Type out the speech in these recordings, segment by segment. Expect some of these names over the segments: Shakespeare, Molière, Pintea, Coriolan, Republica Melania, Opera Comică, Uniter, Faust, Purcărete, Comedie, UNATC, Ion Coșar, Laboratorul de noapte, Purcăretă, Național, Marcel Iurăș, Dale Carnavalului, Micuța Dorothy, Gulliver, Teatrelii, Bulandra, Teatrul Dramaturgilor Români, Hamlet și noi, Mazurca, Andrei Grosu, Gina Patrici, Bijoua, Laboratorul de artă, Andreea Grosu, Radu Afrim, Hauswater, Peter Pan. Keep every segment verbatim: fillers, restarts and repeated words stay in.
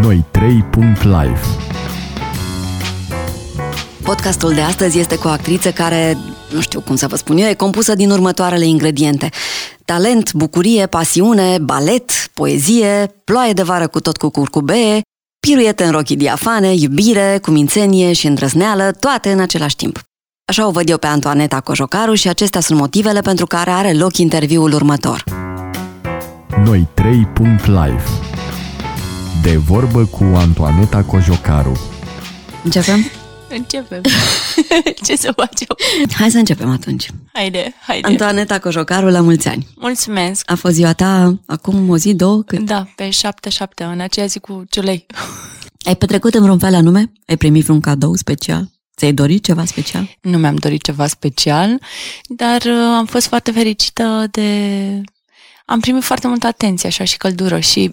Noi trei punct live. Podcastul de astăzi este cu o actriță care, nu știu cum să vă spun eu, e compusă din următoarele ingrediente: talent, bucurie, pasiune, balet, poezie, ploaie de vară cu tot cu curcubee, piruete în rochii diafane, iubire, cumințenie și îndrăzneală, toate în același timp. Așa o văd eu pe Antoaneta Cojocaru și acestea sunt motivele pentru care are loc interviul următor. Noi trei punct live. De vorbă cu Antoaneta Cojocaru. Începem? Începem. Ce să facem? Hai să începem atunci. Haide, haide. Antoaneta Cojocaru, la mulți ani. Mulțumesc. A fost ziua ta acum o zi, două, cât? Da, pe șapte șapte, în aceea zi cu ciulei. Ai petrecut în vreun fel anume? Ai primit vreun cadou special? Ți-ai dorit ceva special? Nu mi-am dorit ceva special, dar am fost foarte fericită de... Am primit foarte multă atenție așa și căldură și...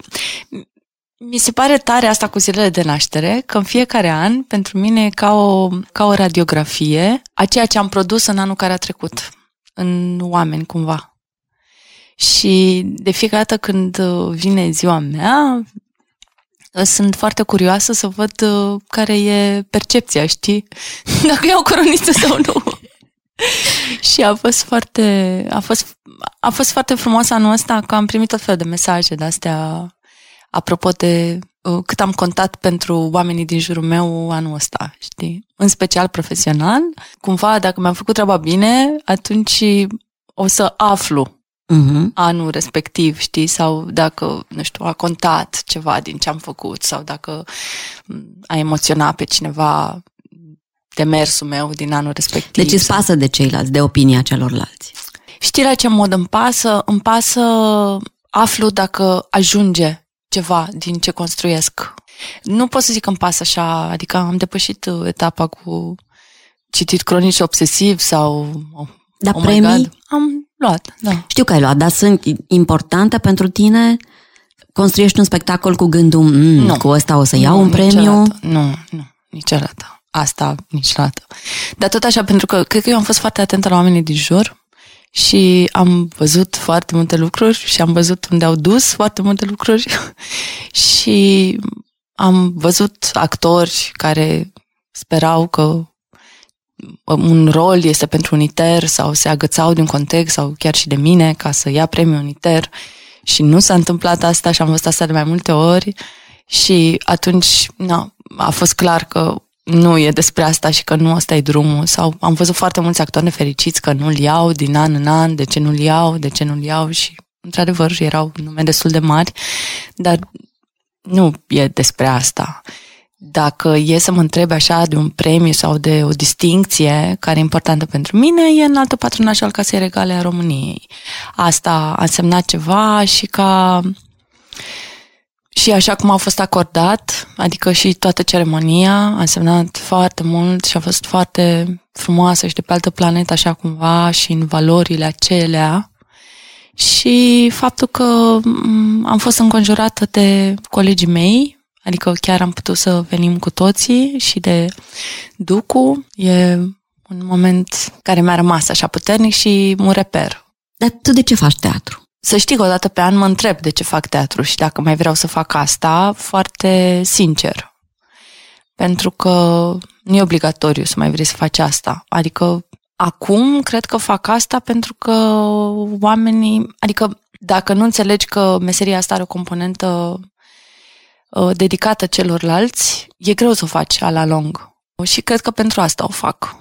Mi se pare tare asta cu zilele de naștere, că în fiecare an, pentru mine, e ca o, ca o radiografie a ceea ce am produs în anul care a trecut, în oameni, cumva. Și de fiecare dată când vine ziua mea, sunt foarte curioasă să văd care e percepția, știi? Dacă e o coroniță sau nu. Și a fost foarte, a fost, a fost foarte frumos anul ăsta, că am primit tot felul de mesaje de-astea. Apropo de uh, cât am contat pentru oamenii din jurul meu anul ăsta, știi? În special profesional. Cumva, dacă mi-am făcut treaba bine, atunci o să aflu uh-huh. anul respectiv, știi? Sau dacă, nu știu, a contat ceva din ce am făcut sau dacă a emoționat pe cineva demersul meu din anul respectiv. Deci îți pasă sau... de ceilalți, de opinia celorlalți. Știi la ce mod îmi pasă? Îmi pasă, aflu dacă ajunge ceva din ce construiesc. Nu pot să zic că îmi pasă așa, adică am depășit etapa cu citit cronici obsesiv sau... Dar oh premii? Am luat, da. Știu că ai luat, dar sunt importante pentru tine? Construiești un spectacol cu gândul, mm, cu ăsta o să iau nu, un premiu? Nu, nu, niciodată. Asta, niciodată. Dar tot așa, pentru că cred că eu am fost foarte atentă la oamenii din jur. Și am văzut foarte multe lucruri și am văzut unde au dus foarte multe lucruri și am văzut actori care sperau că un rol este pentru Uniter sau se agățau din context sau chiar și de mine ca să ia premiul Uniter și nu s-a întâmplat asta și am văzut asta de mai multe ori și atunci na, a fost clar că nu e despre asta și că nu ăsta e drumul. Sau am văzut foarte mulți actori nefericiți că nu-l iau din an în an, de ce nu-l iau, de ce nu-l iau și într-adevăr erau nume destul de mari, dar nu e despre asta. Dacă e să mă întreb așa de un premiu sau de o distincție care e importantă pentru mine, e în altul patronaj al Casei Regale a României. Asta a însemnat ceva și ca... Și așa cum a fost acordat, adică și toată ceremonia a însemnat foarte mult și a fost foarte frumoasă și de pe altă planetă, așa cumva, și în valorile acelea. Și faptul că am fost înconjurată de colegii mei, adică chiar am putut să venim cu toții și de Ducu, e un moment care mi-a rămas așa puternic și un reper. Dar tu de ce faci teatru? Să știi că odată pe an mă întreb de ce fac teatru și dacă mai vreau să fac asta, foarte sincer. Pentru că nu e obligatoriu să mai vrei să faci asta. Adică acum cred că fac asta pentru că oamenii... Adică dacă nu înțelegi că meseria asta are o componentă uh, dedicată celorlalți, e greu să o faci a la lung. Și cred că pentru asta o fac.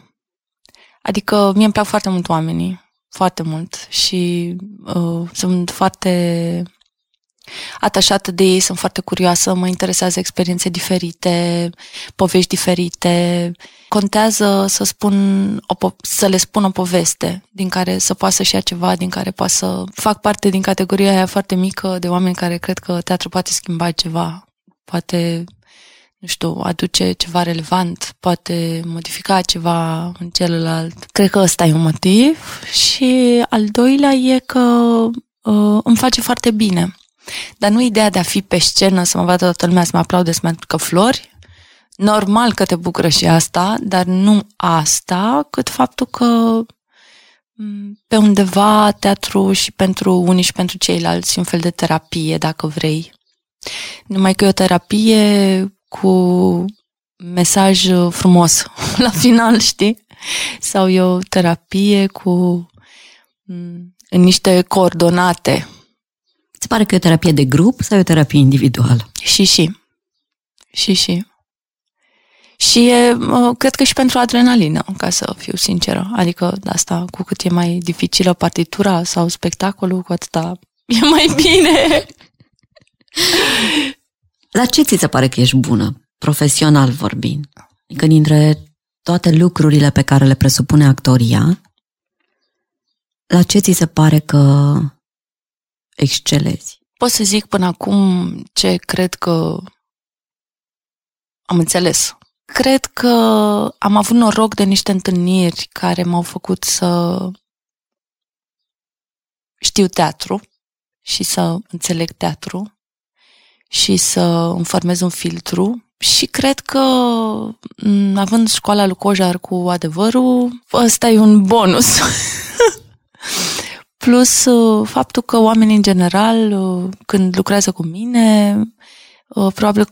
Adică mie îmi plac foarte mult oamenii. Foarte mult și uh, sunt foarte atașată de ei, sunt foarte curioasă, mă interesează experiențe diferite, povești diferite. Contează să, spun o, să le spun o poveste din care să poată să-și ia ceva, din care poată să fac parte din categoria aia foarte mică de oameni care cred că teatrul poate schimba ceva, poate... nu știu, aduce ceva relevant, poate modifica ceva în celălalt. Cred că ăsta e un motiv și al doilea e că uh, îmi face foarte bine. Dar nu ideea de a fi pe scenă, să mă vadă toată lumea, să mă aplaude, să mă aducă flori. Normal că te bucură și asta, dar nu asta, cât faptul că pe undeva teatru și pentru unii și pentru ceilalți e un fel de terapie, dacă vrei. Numai că e o terapie cu mesaj frumos la final, știi? Sau e o terapie cu niște coordonate. Ți pare că e o terapie de grup sau e o terapie individuală? Și, și. Și, și. Și e, cred că și pentru adrenalină, ca să fiu sinceră. Adică de asta, cu cât e mai dificilă partitura sau spectacolul, cu atâta e mai bine. La ce ți se pare că ești bună, profesional vorbind? Adică dintre toate lucrurile pe care le presupune actoria, la ce ți se pare că excelezi? Pot să zic până acum ce cred că am înțeles. Cred că am avut noroc de niște întâlniri care m-au făcut să știu teatru și să înțeleg teatru și să îmi formez un filtru. Și cred că, având școala lui Cojar cu adevărul, ăsta e un bonus. Plus faptul că oamenii, în general, când lucrează cu mine, probabil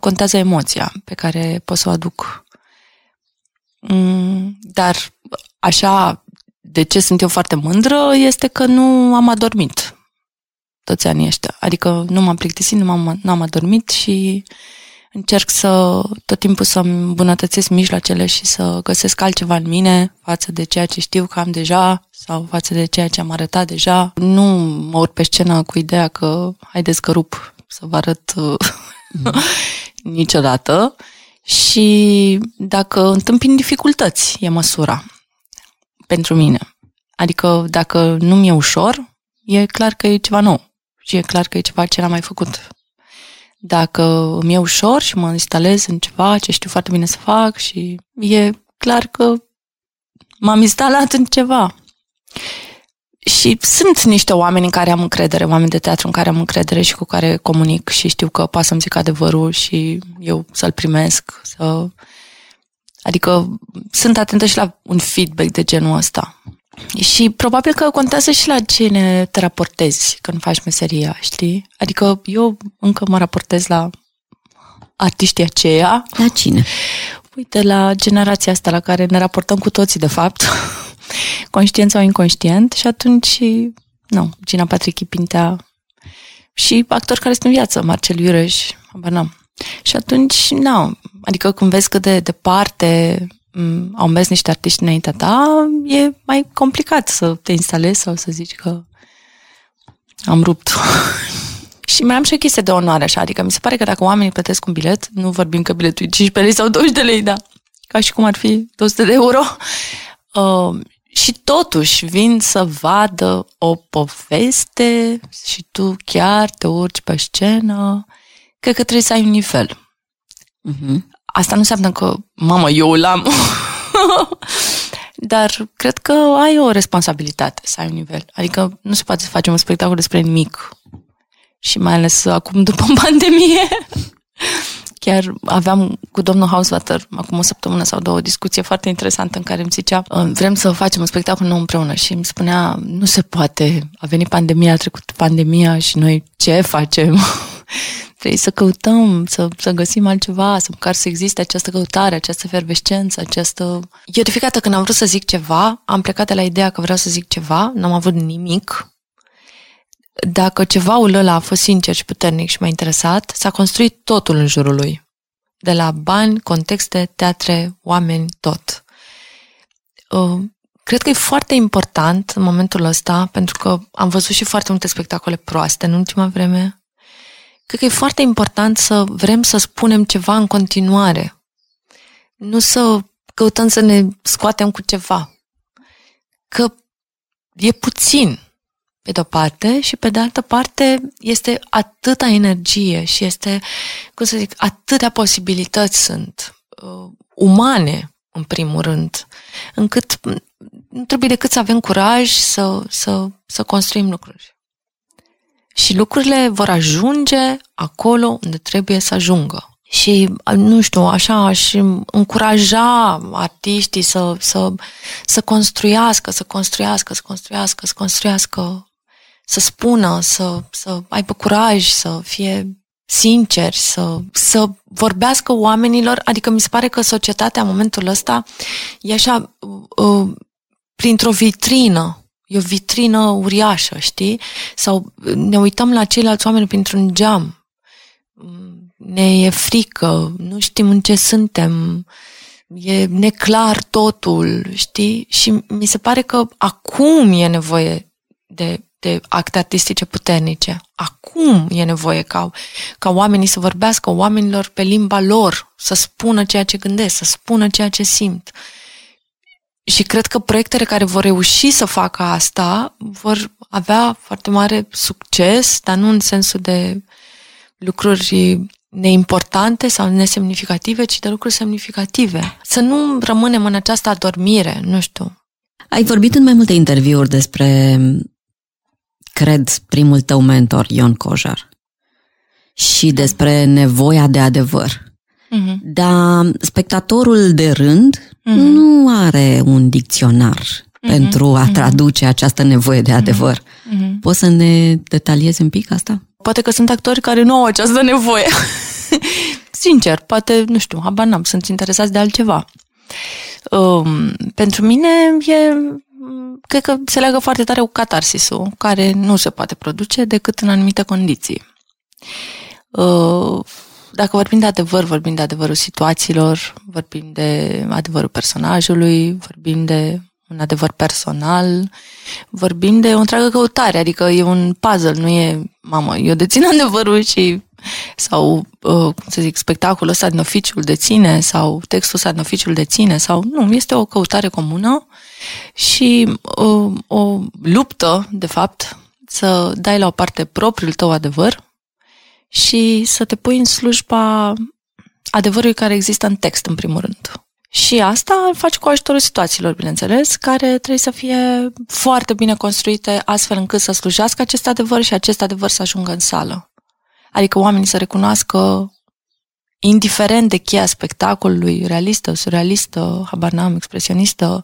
contează emoția pe care pot să o aduc. Dar așa, de ce sunt eu foarte mândră, este că nu am adormit toți anii ăștia. Adică nu m-am plictisit, nu m-am, n-am adormit și încerc să tot timpul să-mi îmbunătățesc mijloacele și să găsesc altceva în mine față de ceea ce știu că am deja sau față de ceea ce am arătat deja. Nu mă urc pe scenă cu ideea că haideți că rup să vă arăt mm. niciodată. Și dacă întâmpin dificultăți, e măsura pentru mine. Adică dacă nu mi-e ușor, e clar că e ceva nou și e clar că e ceva ce n-am mai făcut. Dacă mi-e ușor și mă instalez în ceva ce știu foarte bine să fac și e clar că m-am instalat în ceva. Și sunt niște oameni în care am încredere, oameni de teatru în care am încredere și cu care comunic și știu că poate să-mi zic adevărul și eu să-l primesc. Să... Adică sunt atentă și la un feedback de genul ăsta. Și probabil că contează și la cine te raportezi când faci meseria, știi? Adică eu încă mă raportez la artiștii aceia. La cine? Uite, la generația asta la care ne raportăm cu toții, de fapt, conștient sau inconștient, și atunci, nu, Gina Patrici, Pintea și actori care sunt în viață, Marcel Iurăș, habar n-am. Și atunci, nu, adică când vezi cât de departe au mers niște artiști înaintea ta, e mai complicat să te instalezi sau să zici că am rupt. Și mai am și o chestie de onoare, așa, adică mi se pare că dacă oamenii plătesc un bilet, nu vorbim că biletul e cincisprezece lei sau douăzeci de lei, da, ca și cum ar fi două sute de euro, uh, și totuși vin să vadă o poveste și tu chiar te urci pe scenă, cred că trebuie să ai un nivel. Mhm. Uh-huh. Asta nu înseamnă că, mamă, eu îl am. Dar cred că ai o responsabilitate să ai un nivel. Adică nu se poate să facem un spectacol despre nimic. Și mai ales acum, după pandemie. Chiar aveam cu domnul Hauswater, acum o săptămână sau două, o discuție foarte interesantă în care îmi zicea vrem să facem un spectacol nou împreună. Și îmi spunea, nu se poate, a venit pandemia, a trecut pandemia și noi ce facem? Trebuie să căutăm, să, să găsim altceva, să măcar să existe această căutare, această efervescență, această... Eu de fiecare dată când am vrut să zic ceva, am plecat de la ideea că vreau să zic ceva, n-am avut nimic. Dacă cevaul ăla a fost sincer și puternic și m-a interesat, s-a construit totul în jurul lui. De la bani, contexte, teatre, oameni, tot. Uh, cred că e foarte important în momentul ăsta, pentru că am văzut și foarte multe spectacole proaste în ultima vreme. Cred că e foarte important să vrem să spunem ceva în continuare. Nu să căutăm să ne scoatem cu ceva. Că e puțin, pe de-o parte, și pe de altă parte este atâta energie și este, cum să zic, atâtea posibilități sunt uh, umane, în primul rând, încât nu trebuie decât să avem curaj să, să, să construim lucruri. Și lucrurile vor ajunge acolo unde trebuie să ajungă. Și, nu știu, așa aș încuraja artiștii să, să, să construiască, să construiască, să construiască, să construiască, să spună, să, să aibă curaj, să fie sinceri, să, să vorbească oamenilor, adică mi se pare că societatea în momentul ăsta e așa uh, printr-o vitrină, e o vitrină uriașă, știi? Sau ne uităm la ceilalți oameni printr-un geam, ne e frică, nu știm în ce suntem, e neclar totul, știi? Și mi se pare că acum e nevoie de, de acte artistice puternice. Acum e nevoie ca, ca oamenii să vorbească oamenilor pe limba lor, să spună ceea ce gândesc, să spună ceea ce simt. Și cred că proiectele care vor reuși să facă asta vor avea foarte mare succes, dar nu în sensul de lucruri neimportante sau nesemnificative, ci de lucruri semnificative. Să nu rămânem în această adormire, nu știu. Ai vorbit în mai multe interviuri despre, cred, primul tău mentor, Ion Coșar, și despre nevoia de adevăr. Mm-hmm. Dar spectatorul de rând mm-hmm. nu are un dicționar mm-hmm. pentru a traduce mm-hmm. această nevoie de adevăr. Mm-hmm. Poți să ne detaliezi un pic asta? Poate că sunt actori care nu au această nevoie. Sincer, poate, nu știu, habar n-am, sunt interesați de altceva. Um, pentru mine e... Cred că se leagă foarte tare cu catarsisul, care nu se poate produce decât în anumite condiții. Uh, Dacă vorbim de adevăr, vorbim de adevărul situațiilor, vorbim de adevărul personajului, vorbim de un adevăr personal, vorbim de o întreagă căutare, adică e un puzzle, nu e, mamă, eu dețin adevărul și, sau, cum să zic, spectacolul ăsta din oficiul deține, sau textul ăsta din oficiul deține, sau, nu, este o căutare comună și o, o luptă, de fapt, să dai la o parte propriul tău adevăr, și să te pui în slujba adevărului care există în text, în primul rând. Și asta îl faci cu ajutorul situațiilor, bineînțeles, care trebuie să fie foarte bine construite astfel încât să slujească acest adevăr și acest adevăr să ajungă în sală. Adică oamenii să recunoască, indiferent de cheia spectacolului, realistă, surrealistă, habar n-am, expresionistă,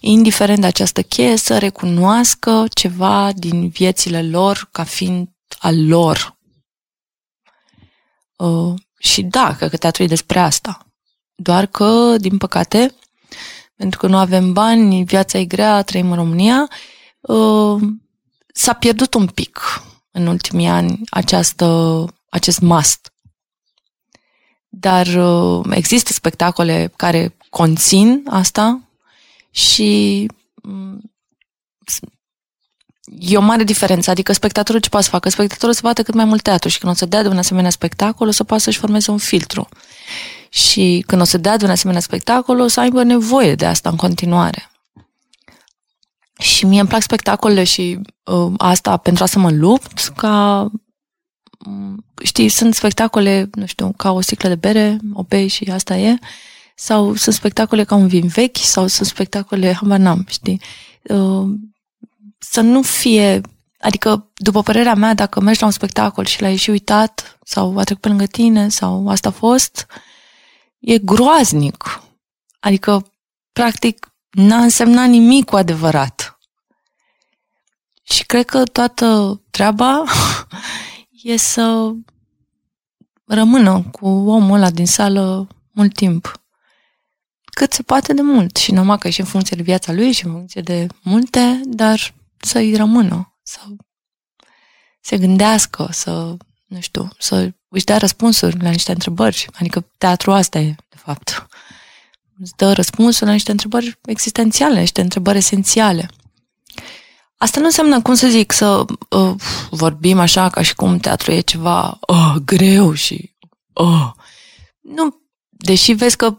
indiferent de această cheie, să recunoască ceva din viețile lor ca fiind al lor. Uh, și da, cred că teatru e despre asta. Doar că, din păcate, pentru că nu avem bani, viața e grea, trăim în România, uh, s-a pierdut un pic în ultimii ani această, acest must. Dar uh, există spectacole care conțin asta și um, e o mare diferență, adică spectatorul ce poate să facă? Spectatorul să vadă cât mai mult teatru și când o să dea de un asemenea spectacol, o să poată să-și formeze un filtru. Și când o să dea de un asemenea spectacol, o să aibă nevoie de asta în continuare. Și mie îmi plac spectacolele și uh, asta, pentru asta mă lupt, ca, știi, sunt spectacole, nu știu, ca o sticlă de bere, o bei și asta e, sau sunt spectacole ca un vin vechi, sau sunt spectacole, habar n-am, știi, uh, să nu fie, adică, după părerea mea, dacă mergi la un spectacol și l-ai și uitat, sau a trecut pe lângă tine, sau asta a fost, e groaznic. Adică, practic, n-a însemnat nimic cu adevărat. Și cred că toată treaba e să rămână cu omul ăla din sală mult timp. Cât se poate de mult. Și numai că și în funcție de viața lui și în funcție de multe, dar să-i rămână, să se gândească, să, nu știu, să își dea răspunsuri la niște întrebări. Adică teatrul asta e, de fapt. Îți dă răspunsuri la niște întrebări existențiale, niște întrebări esențiale. Asta nu înseamnă, cum să zic, să uh, vorbim așa ca și cum teatrul e ceva uh, greu și... Uh. Nu, deși vezi că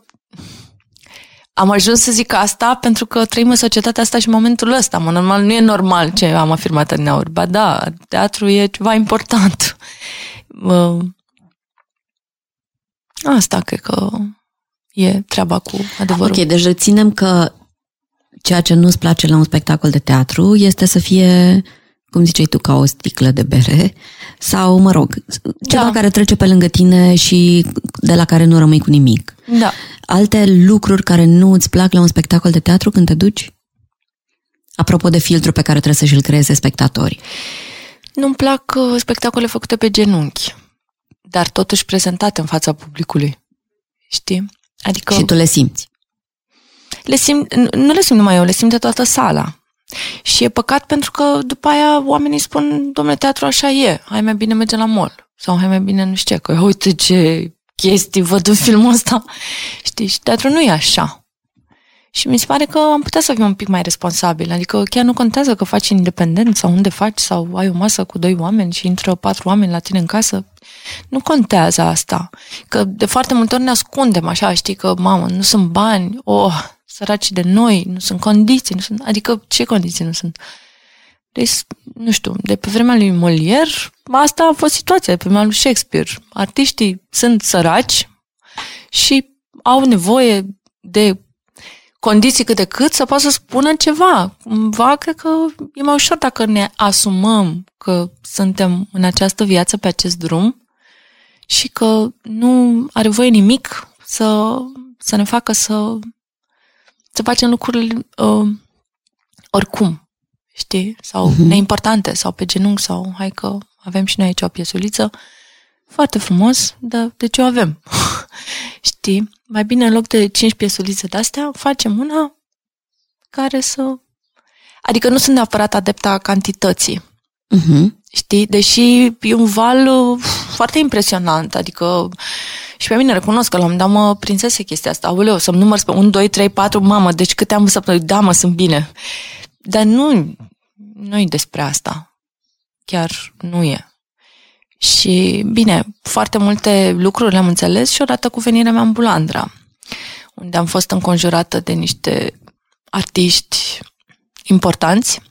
am ajuns să zic asta pentru că trăim în societatea asta și în momentul ăsta. Mă, normal, nu e normal ce am afirmat adineauri. Ba da, teatru e ceva important. Uh, asta cred că e treaba cu adevărul. Ok, deci reținem că ceea ce nu-ți place la un spectacol de teatru este să fie, cum ziceai tu, ca o sticlă de bere sau, mă rog, ceva da. Care trece pe lângă tine și de la care nu rămâi cu nimic. Da. Alte lucruri care nu îți plac la un spectacol de teatru când te duci? Apropo de filtrul pe care trebuie să-și-l creeze spectatorii. Nu-mi plac spectacole făcute pe genunchi. dar totuși prezentate în fața publicului. Știi? Adică... Și tu le simți. Le simt, nu le simt numai eu, le simte toată sala. Și e păcat pentru că după aia oamenii spun, domnule, teatru așa e, hai mai bine merge la mall. Sau hai mai bine nu știu că uite ce chestii văd în filmul ăsta. Știi? Și teatru nu e așa. Și mi se pare că am putea să fim un pic mai responsabili. Adică chiar nu contează că faci independent sau unde faci sau ai o masă cu doi oameni și intră patru oameni la tine în casă. Nu contează asta. Că de foarte multe ori ne ascundem așa, știi, că mamă, nu sunt bani, oh, săraci de noi, nu sunt condiții, nu sunt... Adică ce condiții nu sunt? Deci, nu știu, de pe vremea lui Molière, asta a fost situația, de pe vremea lui Shakespeare. Artiștii sunt săraci și au nevoie de condiții cât de cât să poată să spună ceva. Cumva, cred că e mai ușor dacă ne asumăm că suntem în această viață, pe acest drum și că nu are voie nimic să, să ne facă să, să facem lucrurile uh, oricum, știi? Sau uh-huh. neimportante, sau pe genunchi, sau hai că avem și noi aici o piesuliță. Foarte frumos, dar de ce o avem? Știi? Mai bine, în loc de cinci piesulițe de-astea, facem una care să... Adică nu sunt neapărat adepta cantității. Uh-huh. Știi? Deși e un val uh, foarte impresionant. Adică... Și pe mine recunosc că la un moment dat mă prinsese chestia asta. Aoleu, să-mi număr pe unu, doi, trei, patru, mamă, deci câte am săptămâni? Da, mă, sunt bine. Dar nu... Nu e despre asta. Chiar nu e. Și, bine, foarte multe lucruri le-am înțeles și odată cu venirea mea în Bulandra, unde am fost înconjurată de niște artiști importanți,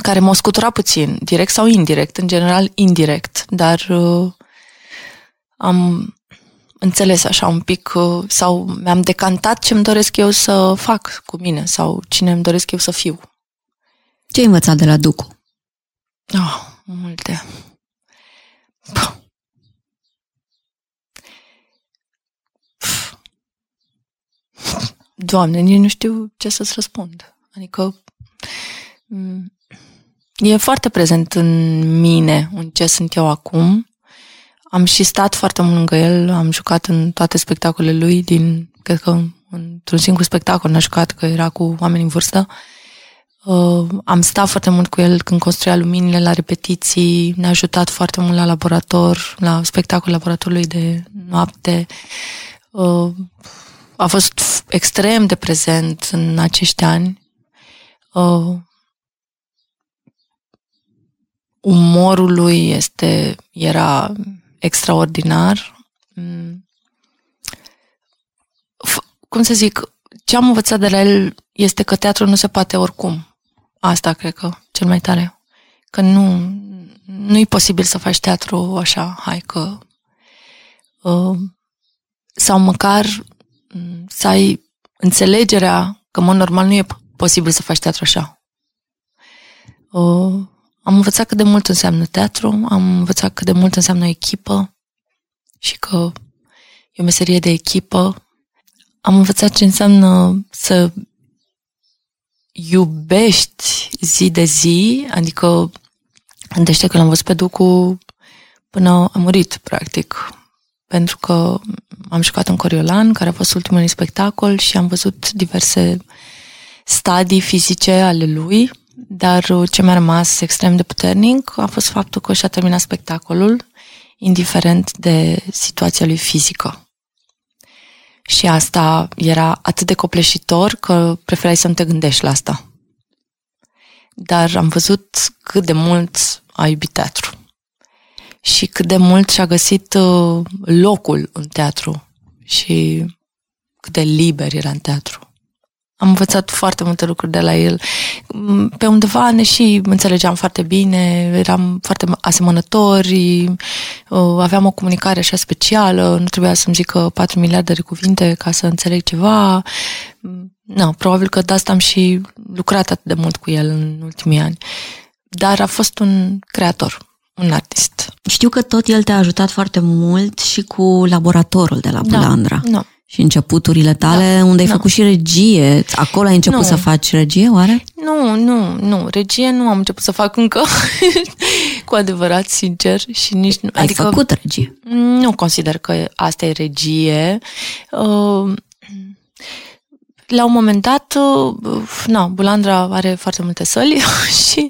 care m-au scuturat puțin, direct sau indirect, în general indirect, dar uh, am înțeles așa un pic uh, sau mi-am decantat ce îmi doresc eu să fac cu mine sau cine îmi doresc eu să fiu. Ce ai învățat de la Ducu? Oh, multe... Puh. Puh. Doamne, nici nu știu ce să-ți răspund. Adică e foarte prezent în mine, în ce sunt eu acum. Am și stat foarte mult lângă el, am jucat în toate spectacolele lui, din, cred că într-un singur spectacol n-a jucat, că era cu oameni în vârstă. Uh, am stat foarte mult cu el când construia luminile la repetiții, ne-a ajutat foarte mult la laborator, la spectacol laboratorului de noapte. Uh, a fost extrem de prezent în acești ani. Uh, umorul lui este, era extraordinar. Mm. F- cum să zic, ce am învățat de la el este că teatrul nu se poate oricum. Asta cred că cel mai tare. Că nu, nu e posibil să faci teatru așa, hai că... Uh, sau măcar um, să ai înțelegerea că, în mod normal, nu e posibil să faci teatru așa. Uh, am învățat cât de mult înseamnă teatru, am învățat cât de mult înseamnă echipă și că e o meserie de echipă. Am învățat ce înseamnă să... iubești zi de zi, adică gândește că l-am văzut pe Ducu până a murit, practic. Pentru că am jucat în Coriolan, care a fost ultimul spectacol și am văzut diverse stadii fizice ale lui, dar ce mi-a rămas extrem de puternic a fost faptul că și-a terminat spectacolul, indiferent de situația lui fizică. Și asta era atât de copleșitor că preferai să nu te gândești la asta. Dar am văzut cât de mult a iubit teatru. Și cât de mult și-a găsit locul în teatru. Și cât de liber era în teatru. Am învățat foarte multe lucruri de la el. Pe undeva ne și înțelegeam foarte bine, eram foarte asemănători, aveam o comunicare așa specială, nu trebuia să-mi zică patru miliarde de cuvinte ca să înțeleg ceva. No, probabil că de asta am și lucrat atât de mult cu el în ultimii ani. Dar a fost un creator, un artist. Știu că tot el te-a ajutat foarte mult și cu laboratorul de la Bulandra. Da, da. Și începuturile tale, da, unde ai da. făcut și regie. Acolo ai început nu. să faci regie, oare? Nu, nu, nu. Regie nu am început să fac încă. Cu adevărat, sincer. Și nici nu. Ai adică, făcut regie? Nu consider că asta e regie. Uh, la un moment dat, uh, na, Bulandra are foarte multe săli și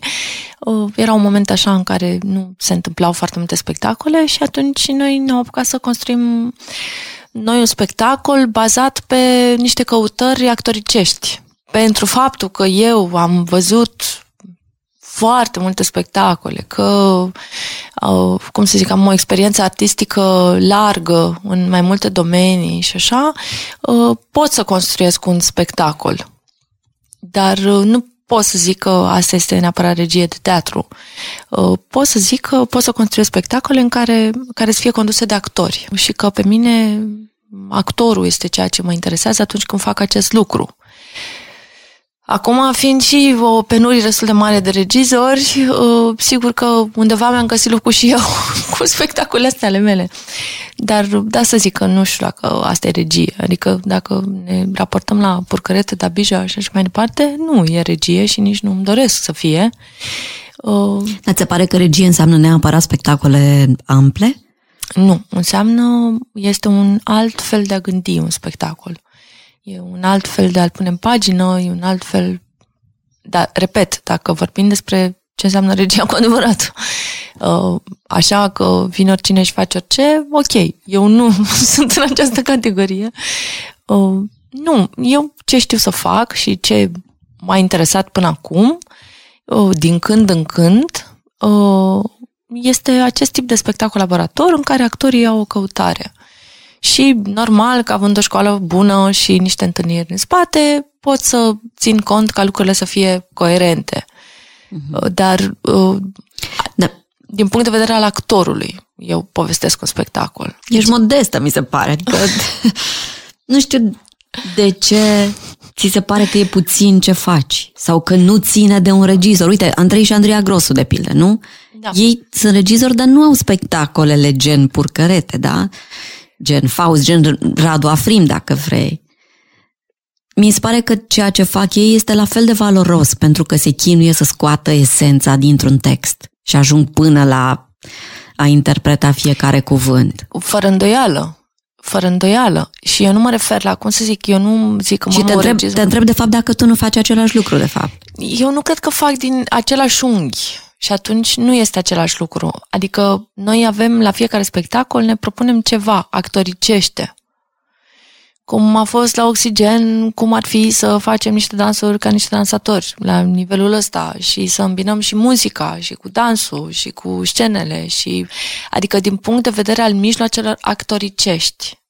uh, era un moment așa în care nu se întâmplau foarte multe spectacole și atunci noi ne-am apucat să construim noi un spectacol bazat pe niște căutări actoricești. Pentru faptul că eu am văzut foarte multe spectacole, că, cum să zic, am o experiență artistică largă în mai multe domenii și așa, pot să construiesc un spectacol. Dar nu pot să zic că asta este neapărat regie de teatru. Pot să zic că pot să construiesc spectacole în care, care să fie conduse de actori și că pe mine actorul este ceea ce mă interesează atunci când fac acest lucru. Acum, fiind și o penurie destul de mare de regizori, sigur că undeva mi-am găsit lucru și eu cu spectacolele astea ale mele. Dar da să zic că nu știu dacă asta e regie. Adică dacă ne raportăm la Purcăretă, la Bijoua și așa mai departe, nu e regie și nici nu îmi doresc să fie. Dar ți pare că regie înseamnă neapărat spectacole ample? Nu. Înseamnă, este un alt fel de a gândi un spectacol. E un alt fel de a-l pune în pagină, e un alt fel... Dar, repet, dacă vorbim despre ce înseamnă regia cu adevărat, așa că vine oricine și face orice, ok, eu nu sunt în această categorie. Nu, eu ce știu să fac și ce m-a interesat până acum, din când în când, este acest tip de spectacol laborator în care actorii au o căutare. Și, normal, că având o școală bună și niște întâlniri în spate, pot să țin cont ca lucrurile să fie coerente. Mm-hmm. Dar, da. din punct de vedere al actorului, eu povestesc un spectacol. Ești modestă, mi se pare. Adică, nu știu de ce ți se pare că e puțin ce faci sau că nu ține de un regizor. Uite, Andrei și Andreea Grosu, de pildă, nu? Da. Ei sunt regizori, dar nu au spectacolele gen Purcărete, da? Gen Faust, gen Radu Afrim, dacă vrei. Mi se pare că ceea ce fac ei este la fel de valoros, pentru că se chinuie să scoată esența dintr-un text și ajung până la a interpreta fiecare cuvânt. Fără îndoială. Fără îndoială. Și eu nu mă refer la, cum să zic, eu nu zic că mă Și te întreb, te întreb, de fapt, dacă tu nu faci același lucru, de fapt. Eu nu cred că fac din același unghi. Și atunci nu este același lucru. Adică noi avem la fiecare spectacol, ne propunem ceva, actoricește. Cum a fost la Oxigen, cum ar fi să facem niște dansuri ca niște dansatori la nivelul ăsta și să îmbinăm și muzica și cu dansul și cu scenele. Și... Adică din punct de vedere al mijloacelor actoricești.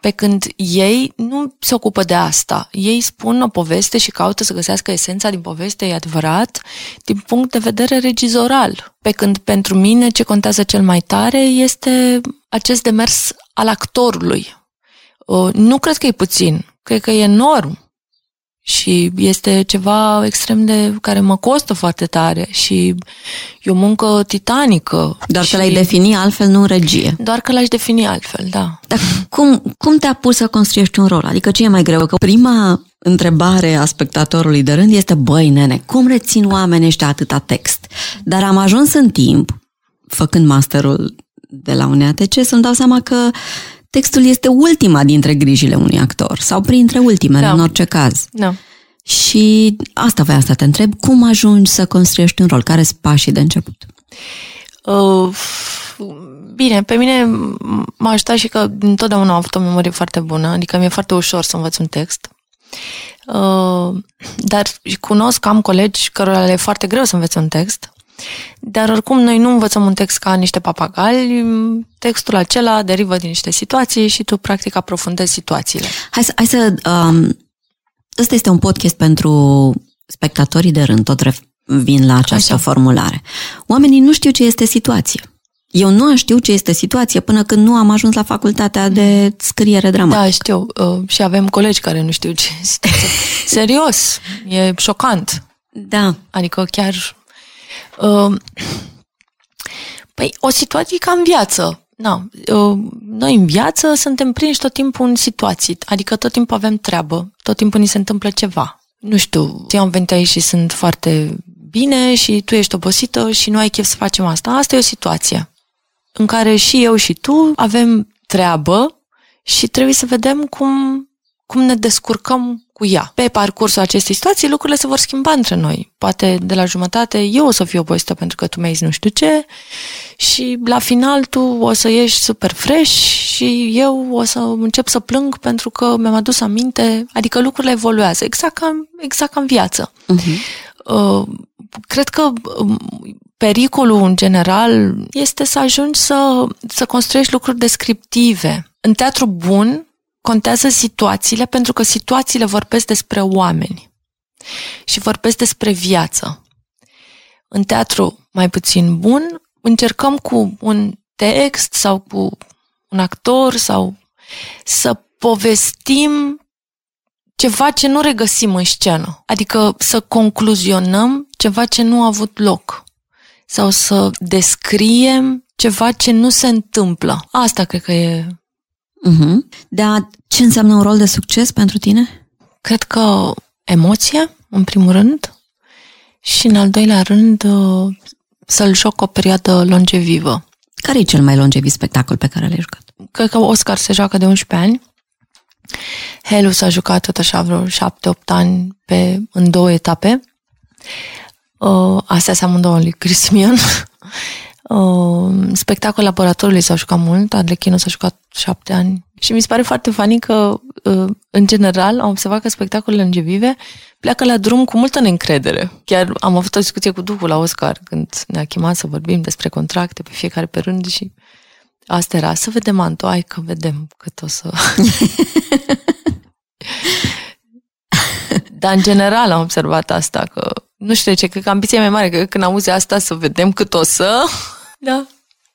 Pe când ei nu se ocupă de asta. Ei spun o poveste și caută să găsească esența din poveste, e adevărat, din punct de vedere regizoral. Pe când pentru mine ce contează cel mai tare este acest demers al actorului. Nu cred că e puțin, cred că e enorm. Și este ceva extrem de... care mă costă foarte tare și e o muncă titanică. Doar și... că l-ai defini altfel, nu regie. Doar că l-aș defini altfel, da. Dar cum, cum te-a pus să construiești un rol? Adică ce e mai greu? Că prima întrebare a spectatorului de rând este: băi, nene, cum rețin oamenii ăștia atâta text? Dar am ajuns în timp, făcând masterul de la U N A T C, să-mi dau seama că textul este ultima dintre grijile unui actor sau printre ultimele, da. în orice caz. Da. Și asta voiam să te întreb, cum ajungi să construiești un rol? Care-s pașii de început? Uh, bine, pe mine m-a ajutat și că întotdeauna am avut o memorie foarte bună, adică mi-e foarte ușor să învăț un text. Uh, dar cunosc că am colegi cărora le e foarte greu să învețe un text. Dar oricum noi nu învățăm un text ca niște papagali, textul acela derivă din niște situații și tu practic aprofundezi situațiile. Hai să... Hai să um, ăsta este un podcast pentru spectatorii de rând, tot vin la această Așa. formulare. Oamenii nu știu ce este situație. Eu nu am știut ce este situație până când nu am ajuns la facultatea de scriere dramatică. Da, știu. Uh, și avem colegi care nu știu ce este. Serios, e șocant. Da. Adică chiar... Păi, o situație ca în viață. Na, noi în viață suntem prinși tot timpul în situații, adică tot timpul avem treabă, tot timpul ni se întâmplă ceva. Nu știu, eu am venit aici și sunt foarte bine și tu ești obosită și nu ai chef să facem asta. Asta e o situație în care și eu și tu avem treabă și trebuie să vedem cum, cum ne descurcăm cu ea. Pe parcursul acestei situații lucrurile se vor schimba între noi. Poate de la jumătate eu o să fiu obosită pentru că tu mi-ai zis nu știu ce și la final tu o să ieși super fresh și eu o să încep să plâng pentru că mi-am adus aminte. Adică lucrurile evoluează, exact ca, exact ca în viață. Uh-huh. Uh, cred că uh, pericolul în general este să ajungi să, să construiești lucruri descriptive. În teatru bun contează situațiile, pentru că situațiile vorbesc despre oameni și vorbesc despre viață. În teatru mai puțin bun, încercăm cu un text sau cu un actor sau să povestim ceva ce nu regăsim în scenă, adică să concluzionăm ceva ce nu a avut loc sau să descriem ceva ce nu se întâmplă. Asta cred că e... Uh-huh. Dar ce înseamnă un rol de succes pentru tine? Cred că emoție, în primul rând, și în al doilea rând să-l joc o perioadă longevivă. Care e cel mai longeviv spectacol pe care l-ai jucat? Cred că Oscar se joacă de unsprezece ani. Helu s-a jucat tot așa vreo șapte opt ani pe, în două etape. Uh, astea s-a amândouă lui Cristian. Uh, spectacolul Laboratorului s-a jucat mult, Arlecchino s-a jucat șapte ani și mi se pare foarte funny că uh, în general am observat că spectacolele îngevive pleacă la drum cu multă neîncredere. Chiar am avut o discuție cu Ducu la Oscar când ne-a chemat să vorbim despre contracte pe fiecare pe rând și asta era, să vedem Anto, hai că vedem cât o să... Dar în general am observat asta, că nu știu ce, cred că ambiția e mai mare, că când auzi asta să vedem cât o să... Da.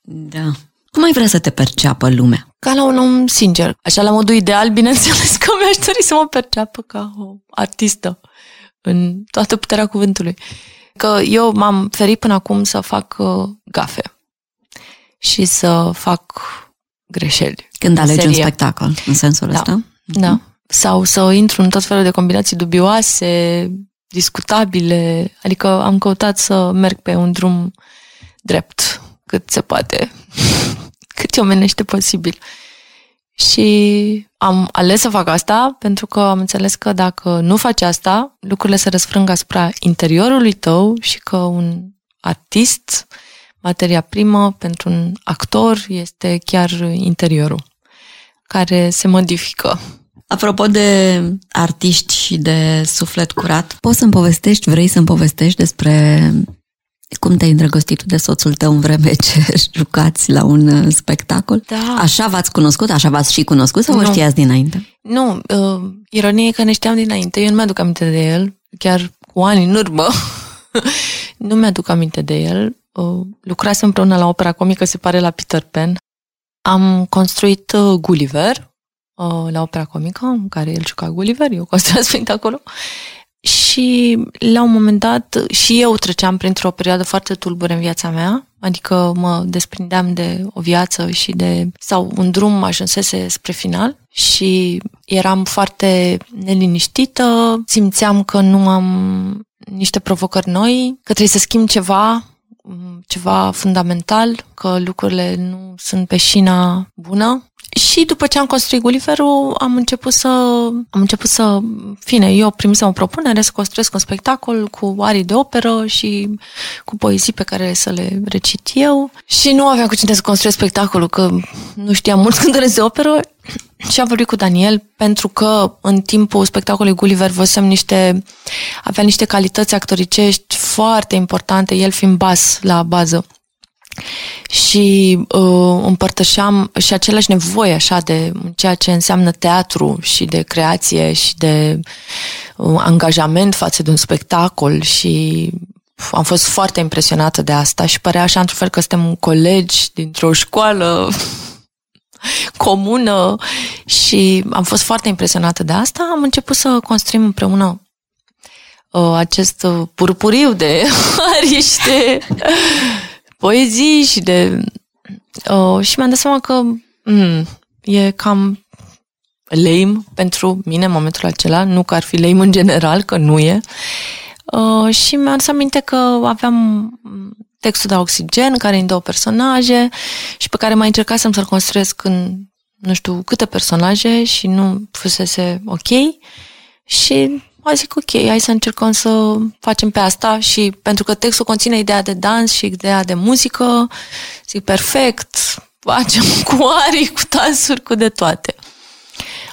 Da. Cum ai vrea să te perceapă lumea? Ca la un om sincer. Așa, la modul ideal, bineînțeles că mi-aș dori să mă perceapă ca o artistă în toată puterea cuvântului. Că eu m-am ferit până acum să fac gafe și să fac greșeli. Când alegi un spectacol, în sensul da, ăsta? Da. Sau să intru în tot felul de combinații dubioase, discutabile, adică am căutat să merg pe un drum drept, cât se poate, cât e omenește posibil. Și am ales să fac asta pentru că am înțeles că dacă nu faci asta, lucrurile se răsfrâng asupra interiorului tău și că un artist... Materia primă pentru un actor este chiar interiorul, care se modifică. Apropo de artiști și de suflet curat, poți să-mi povestești, vrei să-mi povestești despre cum te-ai îndrăgostit de soțul tău în vreme ce jucați la un spectacol? Da. Așa v-ați cunoscut? Așa v-ați și cunoscut? Sau nu vă știați dinainte? Nu, uh, ironie e că ne știam dinainte. Eu nu mi-aduc aminte de el, chiar cu ani în urmă. Nu mi-aduc aminte de el. Lucrasem împreună la Opera Comică, se pare, la Peter Pan. Am construit Gulliver la Opera Comică, în care el juca Gulliver, eu construiam Sfânt acolo. Și la un moment dat și eu treceam printr-o perioadă foarte tulbure în viața mea, adică mă desprindeam de o viață și de... sau un drum ajunsese spre final și eram foarte neliniștită, simțeam că nu am niște provocări noi, că trebuie să schimb ceva, ceva fundamental, că lucrurile nu sunt pe șina bună. Și după ce am construit Gulliverul, am început să... Am început să... Fine, eu primisem o propunere să construiesc un spectacol cu arii de operă și cu poezii pe care să le recit eu. Și nu aveam cu cine să construiesc spectacolul, că nu știam mulți cântăreți de operă. Și am vorbit cu Daniel, pentru că în timpul spectacolului Gulliver văzusem niște... avea niște calități actoricești foarte importante, el fiind bas la bază. Și uh, împărtășeam și aceleași nevoi așa de ceea ce înseamnă teatru și de creație și de uh, angajament față de un spectacol și am fost foarte impresionată de asta și părea așa într-un fel că suntem colegi dintr-o școală comună și am fost foarte impresionată de asta. Am început să construim împreună uh, acest purpuriu de arii și de... poezii și de... Uh, și mi-am dat seama că mm, e cam lame pentru mine în momentul acela, nu că ar fi lame în general, că nu e. Uh, și mi-am adus aminte că aveam textul de Oxigen, care e în două personaje și pe care mai încercasem să-l construiesc în nu știu câte personaje și nu fusese ok. Și a zic, ok, hai să încercăm să facem pe asta și pentru că textul conține ideea de dans și ideea de muzică, zic, perfect, facem cu arii, cu dansuri, cu de toate.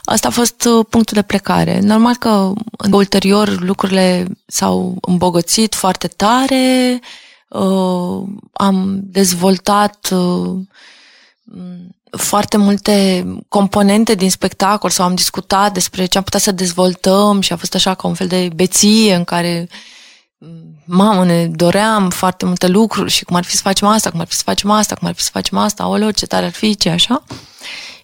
Asta a fost punctul de plecare. Normal că ulterior lucrurile s-au îmbogățit foarte tare, uh, am dezvoltat uh, foarte multe componente din spectacol sau am discutat despre ce am putea să dezvoltăm și a fost așa ca un fel de beție în care, mamă, ne doream foarte multe lucruri și cum ar fi să facem asta, cum ar fi să facem asta, cum ar fi să facem asta, aoleu, ce tare ar fi, ce așa.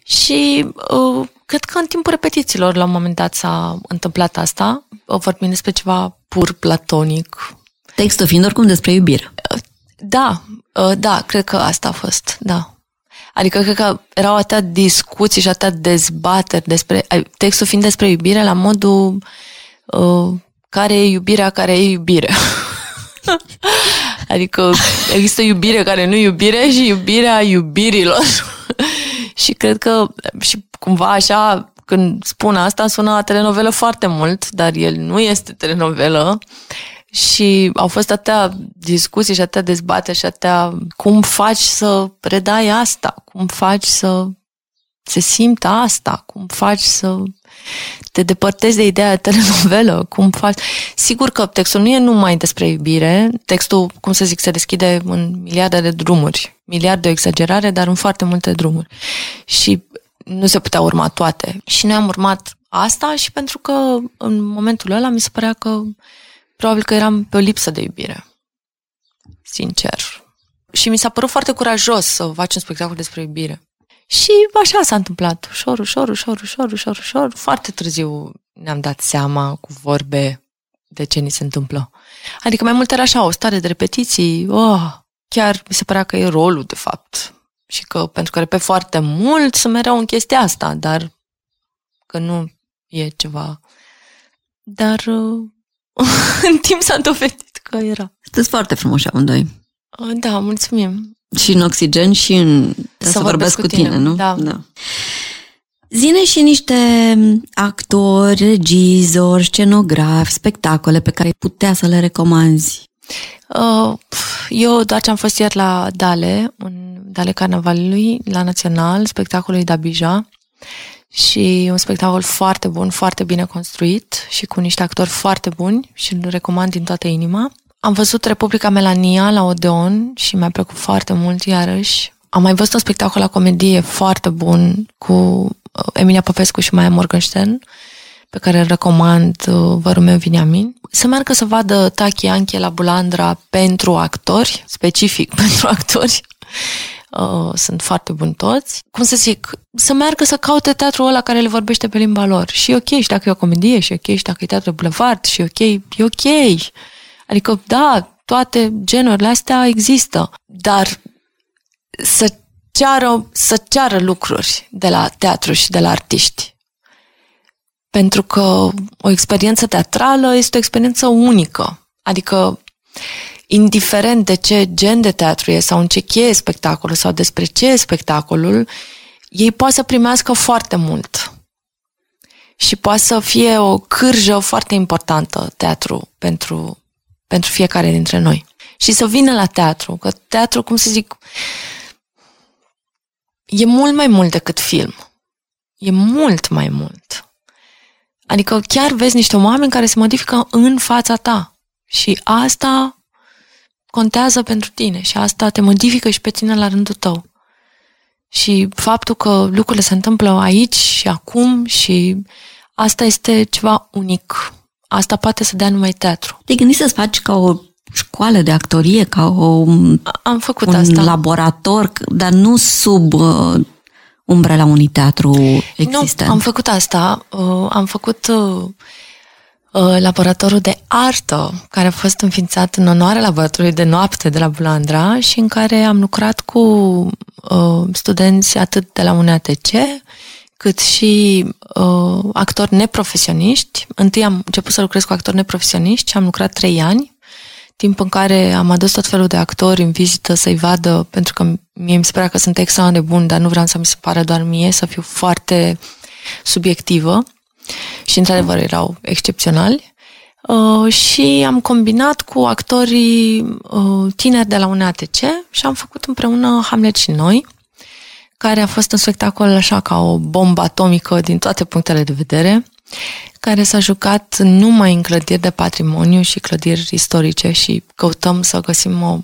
Și uh, cred că în timpul repetițiilor la un moment dat s-a întâmplat asta, vorbim despre ceva pur platonic. Textul fiind oricum despre iubire. Da, uh, da, cred că asta a fost, da. Adică cred că erau atâtea discuții și atâtea dezbateri despre, textul fiind despre iubire la modul uh, care e iubirea, care e iubire. Adică există iubire care nu e iubire și iubirea iubirilor. Și cred că și cumva așa, când spun asta, sună telenovelă foarte mult, dar el nu este telenovelă. Și au fost atâtea discuții și atâtea dezbateri și atâtea... Cum faci să predai asta? Cum faci să se simtă asta? Cum faci să te depărtezi de ideea de telenovelă? Cum faci... Sigur că textul nu e numai despre iubire. Textul, cum să zic, se deschide în miliarde de drumuri. Miliarde de exagerare, dar în foarte multe drumuri. Și nu se putea urma toate. Și noi am urmat asta și pentru că în momentul ăla mi se părea că probabil că eram pe o lipsă de iubire, sincer. Și mi s-a părut foarte curajos să faci un spectacol despre iubire. Și așa s-a întâmplat, ușor, ușor, ușor, ușor, ușor, ușor. Foarte târziu ne-am dat seama cu vorbe de ce ni se întâmplă. Adică mai mult era așa, o stare de repetiții, oh, chiar mi se părea că e rolul, de fapt. Și că, pentru că repet foarte mult, sunt mereu în chestia asta, dar că nu e ceva. Dar... în timp s-a dovedit că era. Sunteți foarte frumoși amândoi. Da, mulțumim. Și în Oxigen și în... Să, să vorbesc cu tine, tine nu? Da. Da. Zine și niște actori, regizori, scenografi, spectacole pe care putea să le recomanzi. Eu doar ce am fost ieri la Dale, un Dale Carnavalului, la Național, spectacolului de Bijoua. Și un spectacol foarte bun, foarte bine construit și cu niște actori foarte buni și îl recomand din toată inima. Am văzut Republica Melania la Odeon și mi-a plăcut foarte mult iarăși. Am mai văzut un spectacol la Comedie foarte bun cu Emilia Popescu și Maia Morgenstern, pe care îl recomand vărul meu Viniamin. Să meargă să vadă Taki Anche la Bulandra pentru actori, specific pentru actori. Sunt foarte buni toți. Cum să zic, să meargă să caute teatrul ăla care le vorbește pe limba lor. Și e ok, și dacă e o comedie, și e ok, și dacă e teatru bulevard, și e ok, e ok. Adică, da, toate genurile astea există, dar să ceară, să ceară lucruri de la teatru și de la artiști. Pentru că o experiență teatrală este o experiență unică. Adică indiferent de ce gen de teatru e sau în ce cheie e spectacolul sau despre ce e spectacolul, ei poate să primească foarte mult. Și poate să fie o cârjă foarte importantă teatru pentru, pentru fiecare dintre noi. Și să vină la teatru, că teatru, cum să zic, e mult mai mult decât film. E mult mai mult. Adică chiar vezi niște oameni care se modifică în fața ta. Și asta contează pentru tine și asta te modifică și pe tine la rândul tău. Și faptul că lucrurile se întâmplă aici și acum și asta este ceva unic. Asta poate să dea numai teatru. Te gândi să-ți faci ca o școală de actorie, ca o, Am făcut un asta. laborator, dar nu sub uh, umbrela unui teatru existent? Nu, am făcut asta. Uh, am făcut... Uh, laboratorul de artă, care a fost înființat în onoarea laboratorului de noapte de la Bulandra și în care am lucrat cu uh, studenți atât de la U N A T C, cât și uh, actori neprofesioniști. Întâi am început să lucrez cu actori neprofesioniști și am lucrat trei ani, timp în care am adus tot felul de actori în vizită să-i vadă, pentru că mie mi se părea că sunt extrem de buni, dar nu vreau să mi se pară doar mie, să fiu foarte subiectivă. Și, într-adevăr, erau excepționali. Uh, și am combinat cu actorii uh, tineri de la U N A T C și am făcut împreună Hamlet și noi, care a fost un spectacol așa ca o bombă atomică din toate punctele de vedere, care s-a jucat numai în clădiri de patrimoniu și clădiri istorice și căutăm să găsim o,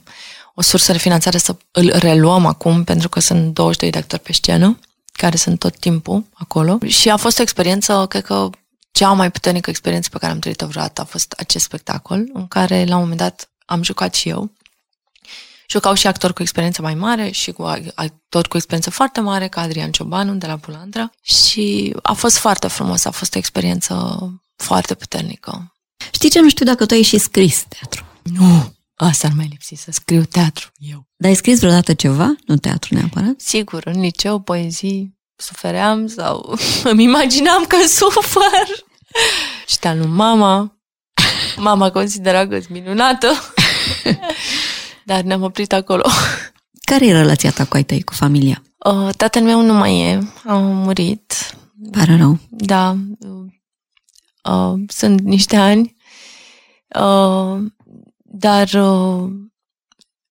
o sursă de finanțare să îl reluăm acum, pentru că sunt douăzeci și doi de actori pe scenă, care sunt tot timpul acolo. Și a fost o experiență, cred că cea mai puternică experiență pe care am trăit-o vreodată a fost acest spectacol, în care la un moment dat am jucat și eu. Jucau și actori cu experiență mai mare și cu actori cu experiență foarte mare, ca Adrian Ciobanu de la Bulandra. Și a fost foarte frumos, a fost o experiență foarte puternică. Știi ce? Nu știu dacă tu ai și scris teatru. Nu! Asta ar mai lipsi, să scriu teatru eu. Dar ai scris vreodată ceva? Nu teatru neapărat? Sigur, în liceu, poezii, sufeream sau îmi imaginam că sufăr. Știa lui mama. Mama considera că-s minunată. Dar ne-am oprit acolo. Care e relația ta cu ai tăi, cu familia? Uh, tatăl meu nu mai e, a murit. Pare rău. Da. Uh, sunt niște ani. Uh, dar uh,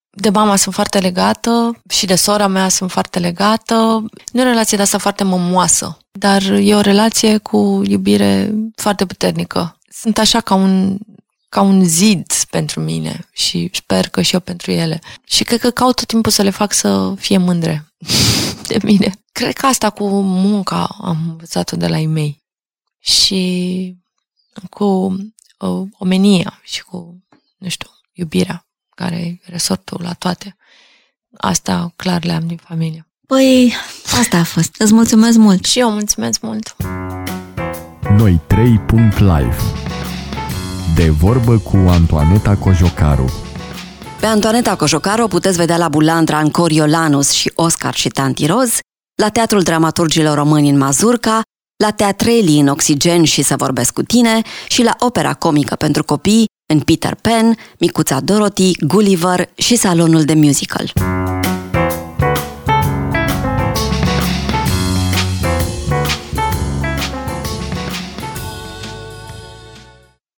de mama sunt foarte legată și de sora mea sunt foarte legată. Nu e o relație de asta foarte mămoasă, dar e o relație cu iubire foarte puternică. Sunt așa ca un... ca un zid pentru mine și sper că și eu pentru ele. Și cred că caut tot timpul să le fac să fie mândre de mine. Cred că asta cu munca am învățat-o de la ei mei și cu uh, omenia și cu, nu știu, iubirea, care e resortul la toate. Asta clar le am din familie. Păi, asta a fost. Îți mulțumesc mult. Și eu mulțumesc mult. Noi trei punct live De vorbă cu Antoaneta Cojocaru. Pe Antoaneta Cojocaru o puteți vedea la Bulandra în Coriolanus și Oscar și Tanti Roz, la Teatrul Dramaturgilor Români în Mazurca, la Teatrelii în Oxigen și Să vorbesc cu tine și la Opera Comică pentru copii în Peter Pan, Micuța Dorothy, Gulliver și Salonul de Musical.